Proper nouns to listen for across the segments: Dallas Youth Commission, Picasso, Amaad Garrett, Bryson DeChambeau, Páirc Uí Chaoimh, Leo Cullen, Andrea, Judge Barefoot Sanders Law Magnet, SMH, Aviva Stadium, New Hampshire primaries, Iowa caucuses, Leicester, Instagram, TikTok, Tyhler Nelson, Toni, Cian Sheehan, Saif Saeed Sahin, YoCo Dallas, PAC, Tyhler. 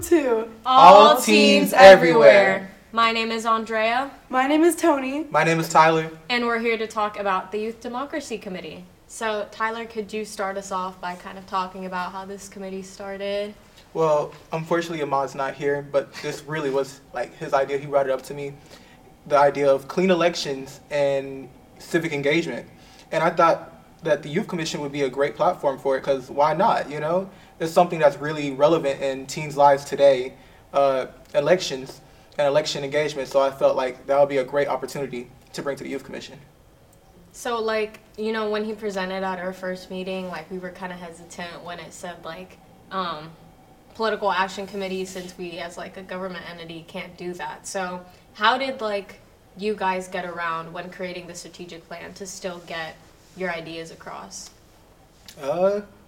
welcome to All Teens Everywhere. My name is Andrea. My name is Toni. My name is Tyhler. And we're here to talk about the Youth Democracy Committee. So, Tyhler, could you start us off by kind of talking about how this committee started? Well, unfortunately, Amaad's not here, but this really was like his idea. He brought it up to me, the idea of clean elections and civic engagement. And I thought that the Youth Commission would be a great platform for it, because why not, you know? It's something that's really relevant in teens' lives today, elections and election engagement. So I felt like that would be a great opportunity to bring to the Youth Commission. So, like, you know, when he presented at our first meeting, like, we were kind of hesitant when it said, like, political action committee, since we as, like, a government entity can't do that. So how did, like, you guys get around when creating the strategic plan to still get your ideas across?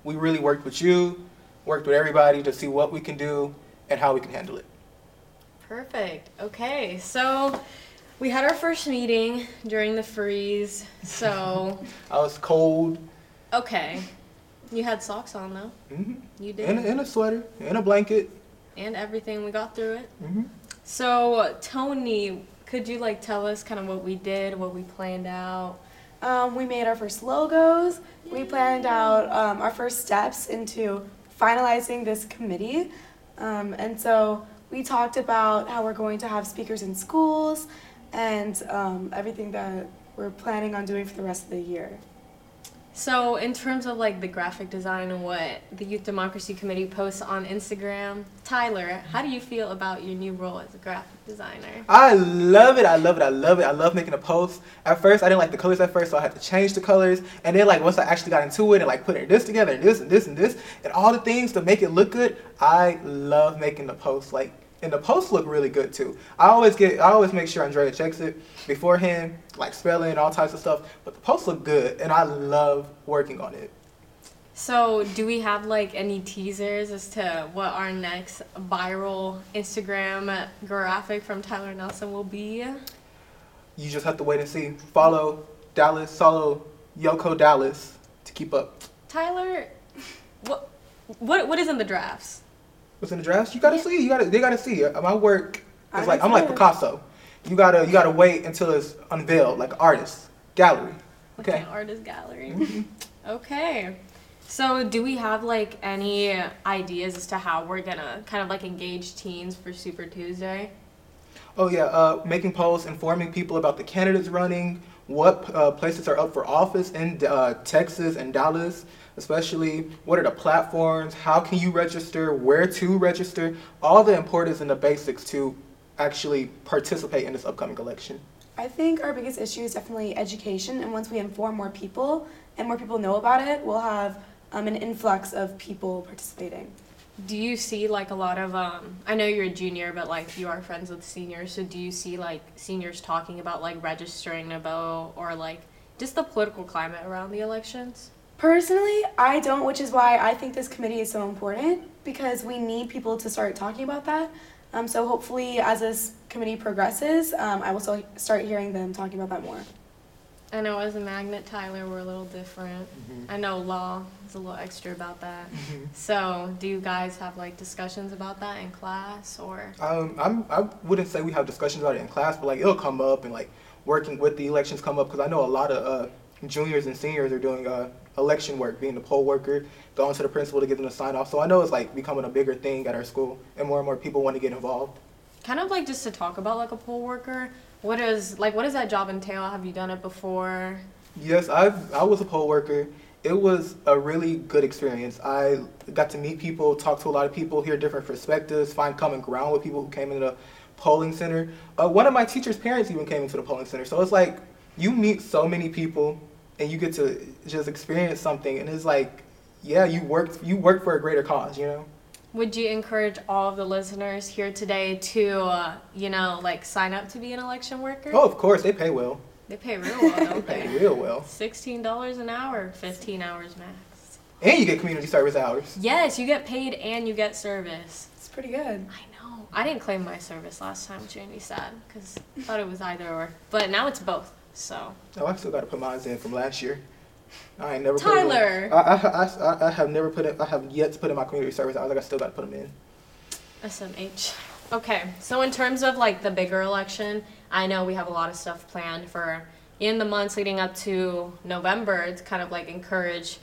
We really worked with you, worked with everybody to see what we can do and how we can handle it. Perfect. Okay, so we had our first meeting during the freeze, so... I was cold. Okay. You had socks on, though. Mm-hmm. You did. And a sweater, and a blanket. And everything. We got through it. Mm-hmm. So, Toni, could you, like, tell us kind of what we did, what we planned out? We made our first logos. Yay. We planned out our first steps into finalizing this committee. And so we talked about how we're going to have speakers in schools and everything that we're planning on doing for the rest of the year. So in terms of like the graphic design and what the Youth Democracy Committee posts on Instagram, Tyhler, how do you feel about your new role as a graphic designer? I love it, I love it, I love it. I love making a post. At first, I didn't like the colors at first, so I had to change the colors. And then like once I actually got into it and like putting this together and this and this and this and all the things to make it look good, I love making the post. Like, and the posts look really good too. I always make sure Andrea checks it beforehand, like spelling and all types of stuff. But the posts look good, and I love working on it. So, do we have like any teasers as to what our next viral Instagram graphic from Tyhler Nelson will be? You just have to wait and see. Follow YoCo Dallas to keep up. Tyhler, what is in the drafts? What's in the drafts? You gotta see. They gotta see. My work is like, I'm like Picasso. You gotta wait until it's unveiled, like artist gallery. Okay. Artist gallery. Mm-hmm. Okay. So do we have like any ideas as to how we're gonna kind of like engage teens for Super Tuesday? Oh yeah, making polls, informing people about the candidates running, what places are up for office in Texas and Dallas, especially what are the platforms, how can you register, where to register, all the importance and the basics to actually participate in this upcoming election. I think our biggest issue is definitely education, and once we inform more people and more people know about it, we'll have an influx of people participating. Do you see like a lot of, I know you're a junior, but like you are friends with seniors, so do you see like seniors talking about like registering to vote or like just the political climate around the elections? Personally, I don't, which is why I think this committee is so important, because we need people to start talking about that. So hopefully as this committee progresses, I will start hearing them talking about that more. I know as a magnet, Tyhler, we're a little different. Mm-hmm. I know law is a little extra about that. Mm-hmm. So do you guys have like discussions about that in class or? I wouldn't say we have discussions about it in class, but like it'll come up and like working with the elections come up, because I know a lot of juniors and seniors are doing election work, being the poll worker, going to the principal to get them to sign off. So I know it's like becoming a bigger thing at our school and more people want to get involved. Kind of like just to talk about like a poll worker, what does that job entail? Have you done it before? Yes, I was a poll worker. It was a really good experience. I got to meet people, talk to a lot of people, hear different perspectives, find common ground with people who came into the polling center. One of my teacher's parents even came into the polling center. So it's like you meet so many people and you get to just experience something, and it's like, yeah, you worked for a greater cause, you know? Would you encourage all of the listeners here today to, sign up to be an election worker? Oh, of course. They pay well. They pay real well, don't they? Pay real well. $16 an hour, 15 hours max. And you get community service hours. Yes, you get paid and you get service. It's pretty good. I know. I didn't claim my service last time, which made me sad, because I thought it was either or. But now it's both, so. Oh, I still got to put mine in from last year. I ain't never Tyhler. Put in. I have never put it. I have yet to put in my community service. I still got to put them in. SMH. Okay, so in terms of like the bigger election, I know we have a lot of stuff planned for in the months leading up to November to kind of like encourage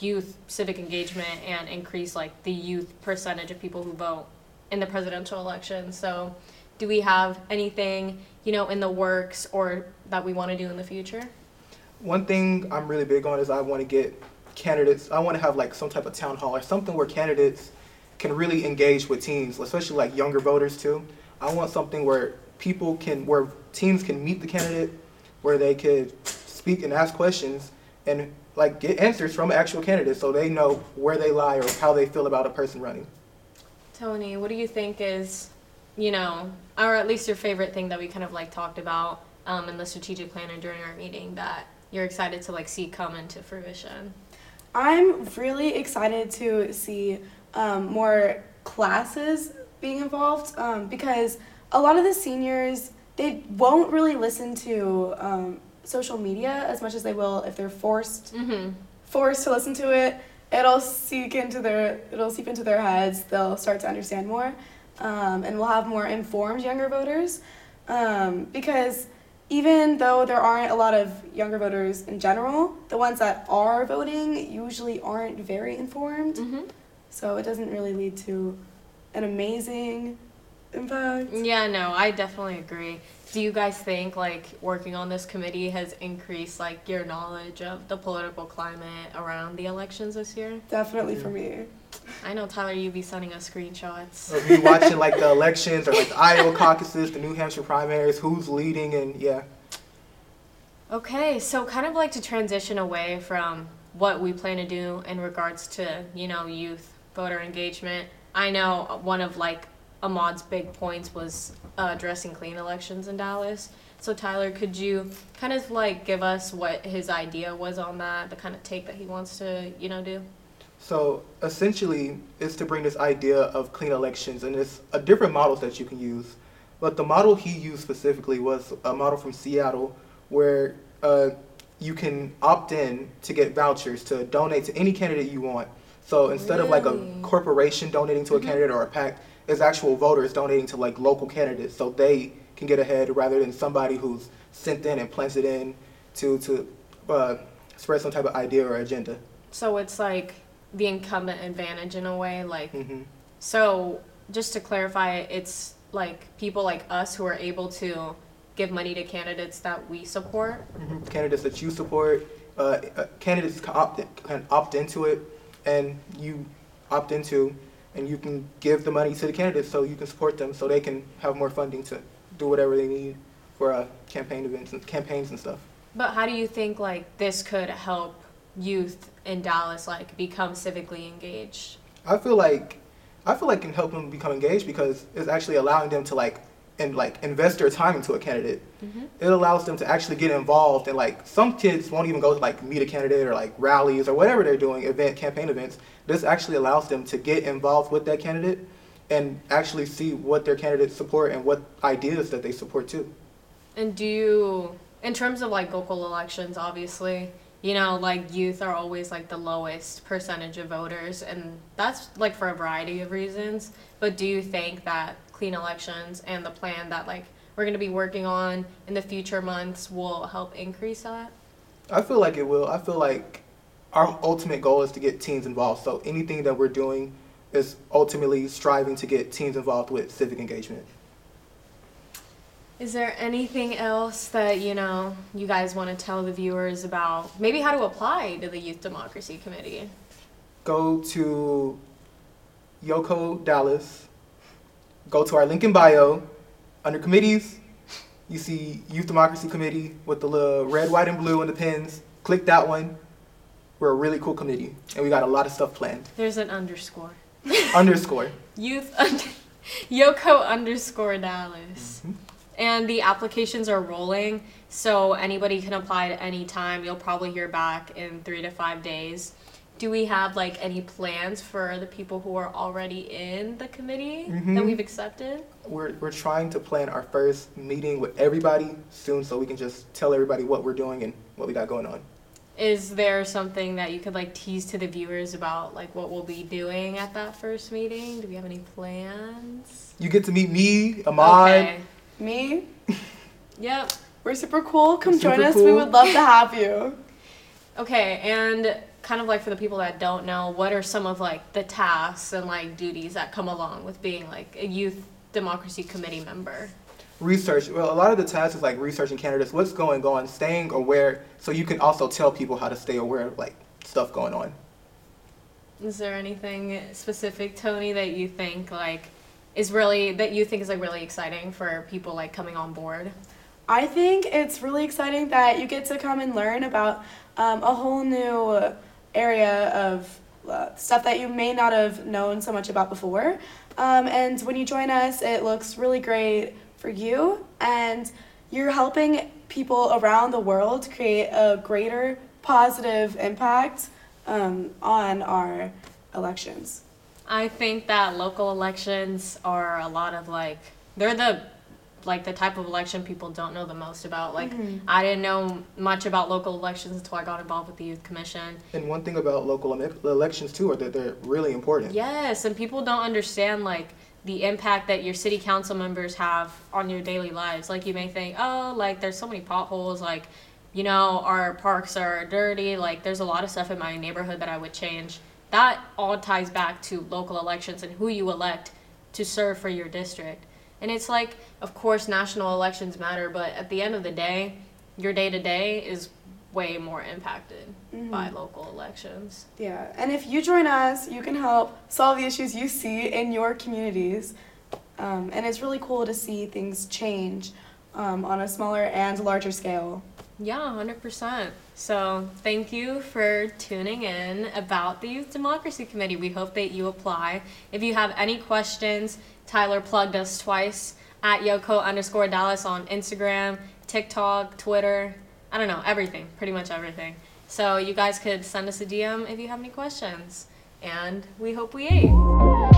youth civic engagement and increase like the youth percentage of people who vote in the presidential election. So do we have anything, you know, in the works or that we want to do in the future? One thing I'm really big on is I want to get candidates, I want to have like some type of town hall or something where candidates can really engage with teens, especially like younger voters too. I want something where people can, where teens can meet the candidate, where they could speak and ask questions and like get answers from actual candidates so they know where they lie or how they feel about a person running. Toni, what do you think is, you know, or at least your favorite thing that we kind of like talked about in the strategic planner during our meeting that you're excited to like see come into fruition? I'm really excited to see more classes being involved because a lot of the seniors, they won't really listen to social media as much as they will if they're forced to listen to it. It'll seep into their heads. They'll start to understand more. And we'll have more informed younger voters because even though there aren't a lot of younger voters in general, the ones that are voting usually aren't very informed. Mm-hmm. So it doesn't really lead to an amazing impact. Yeah, no, I definitely agree. Do you guys think like working on this committee has increased like your knowledge of the political climate around the elections this year? Definitely for me. I know, Tyler, you be sending us screenshots. Or be watching like the elections or like the Iowa caucuses, the New Hampshire primaries, who's leading, and yeah. Okay, so kind of like to transition away from what we plan to do in regards to, you know, youth voter engagement. I know one of like Amaad's big points was addressing clean elections in Dallas. So Tyler, could you kind of like give us what his idea was on that, the kind of take that he wants to, you know, do? So essentially, it's to bring this idea of clean elections, and it's different models that you can use. But the model he used specifically was a model from Seattle where you can opt in to get vouchers to donate to any candidate you want. So instead of like a corporation donating to a candidate or a PAC, it's actual voters donating to like local candidates so they can get ahead rather than somebody who's sent in and planted in to spread some type of idea or agenda. So it's like the incumbent advantage in a way, like, So just to clarify, it's like people like us who are able to give money to candidates that we support? Candidates that you support, candidates can opt into it, and you opt into, and you can give the money to the candidates so you can support them so they can have more funding to do whatever they need for campaign events and campaigns and stuff. But how do you think like this could help youth in Dallas like become civically engaged? I feel like it can help them become engaged because it's actually allowing them to like invest their time into a candidate. It allows them to actually get involved, and like some kids won't even go to like meet a candidate or like rallies or whatever they're doing, campaign events. This actually allows them to get involved with that candidate and actually see what their candidates support and what ideas that they support too. And do you, in terms of like local elections, obviously, you know, like youth are always like the lowest percentage of voters, and that's like for a variety of reasons. But do you think that clean elections and the plan that like we're going to be working on in the future months will help increase that? I feel like it will. I feel like our ultimate goal is to get teens involved. So anything that we're doing is ultimately striving to get teens involved with civic engagement. Is there anything else that, you know, you guys want to tell the viewers about maybe how to apply to the Youth Democracy Committee? Go to YoCo Dallas, go to our link in bio, under committees, you see Youth Democracy Committee with the little red, white, and blue and the pins. Click that one. We're a really cool committee, and we got a lot of stuff planned. There's an underscore. Underscore. YoCo_Dallas. And the applications are rolling, so anybody can apply at any time. You'll probably hear back in 3 to 5 days. Do we have like any plans for the people who are already in the committee that we've accepted? We're trying to plan our first meeting with everybody soon so we can just tell everybody what we're doing and what we got going on. Is there something that you could like tease to the viewers about like what we'll be doing at that first meeting? Do we have any plans? You get to meet me, Amaad. Okay. Me? Yep. We're super cool. Come join us. Cool. We would love to have you. Okay, and kind of like for the people that don't know, what are some of like the tasks and like duties that come along with being like a youth democracy committee member? Research. Well, a lot of the tasks is like researching candidates, what's going on, staying aware, so you can also tell people how to stay aware of like stuff going on. Is there anything specific, Toni, that you think like is really, that you think is like really exciting for people like coming on board? I think it's really exciting that you get to come and learn about a whole new area of stuff that you may not have known so much about before. And when you join us, it looks really great for you, and you're helping people around the world create a greater positive impact on our elections. I think that local elections are a lot of like, they're the type of election people don't know the most about. Like, mm-hmm. I didn't know much about local elections until I got involved with the Youth Commission. And one thing about local elections, too, are that they're really important. Yes, and people don't understand, like, the impact that your city council members have on your daily lives. Like, you may think, oh, like, there's so many potholes, like, you know, our parks are dirty. Like, there's a lot of stuff in my neighborhood that I would change. That all ties back to local elections and who you elect to serve for your district. And it's like, of course, national elections matter, but at the end of the day, your day-to-day is way more impacted mm-hmm. by local elections. Yeah, and if you join us, you can help solve the issues you see in your communities. And it's really cool to see things change on a smaller and larger scale. Yeah, 100%. So thank you for tuning in about the Youth Democracy Committee. We hope that you apply. If you have any questions, Tyhler plugged us twice at @YoCo_Dallas on Instagram, TikTok, Twitter. I don't know, everything, pretty much everything. So you guys could send us a DM if you have any questions. And we hope we ate.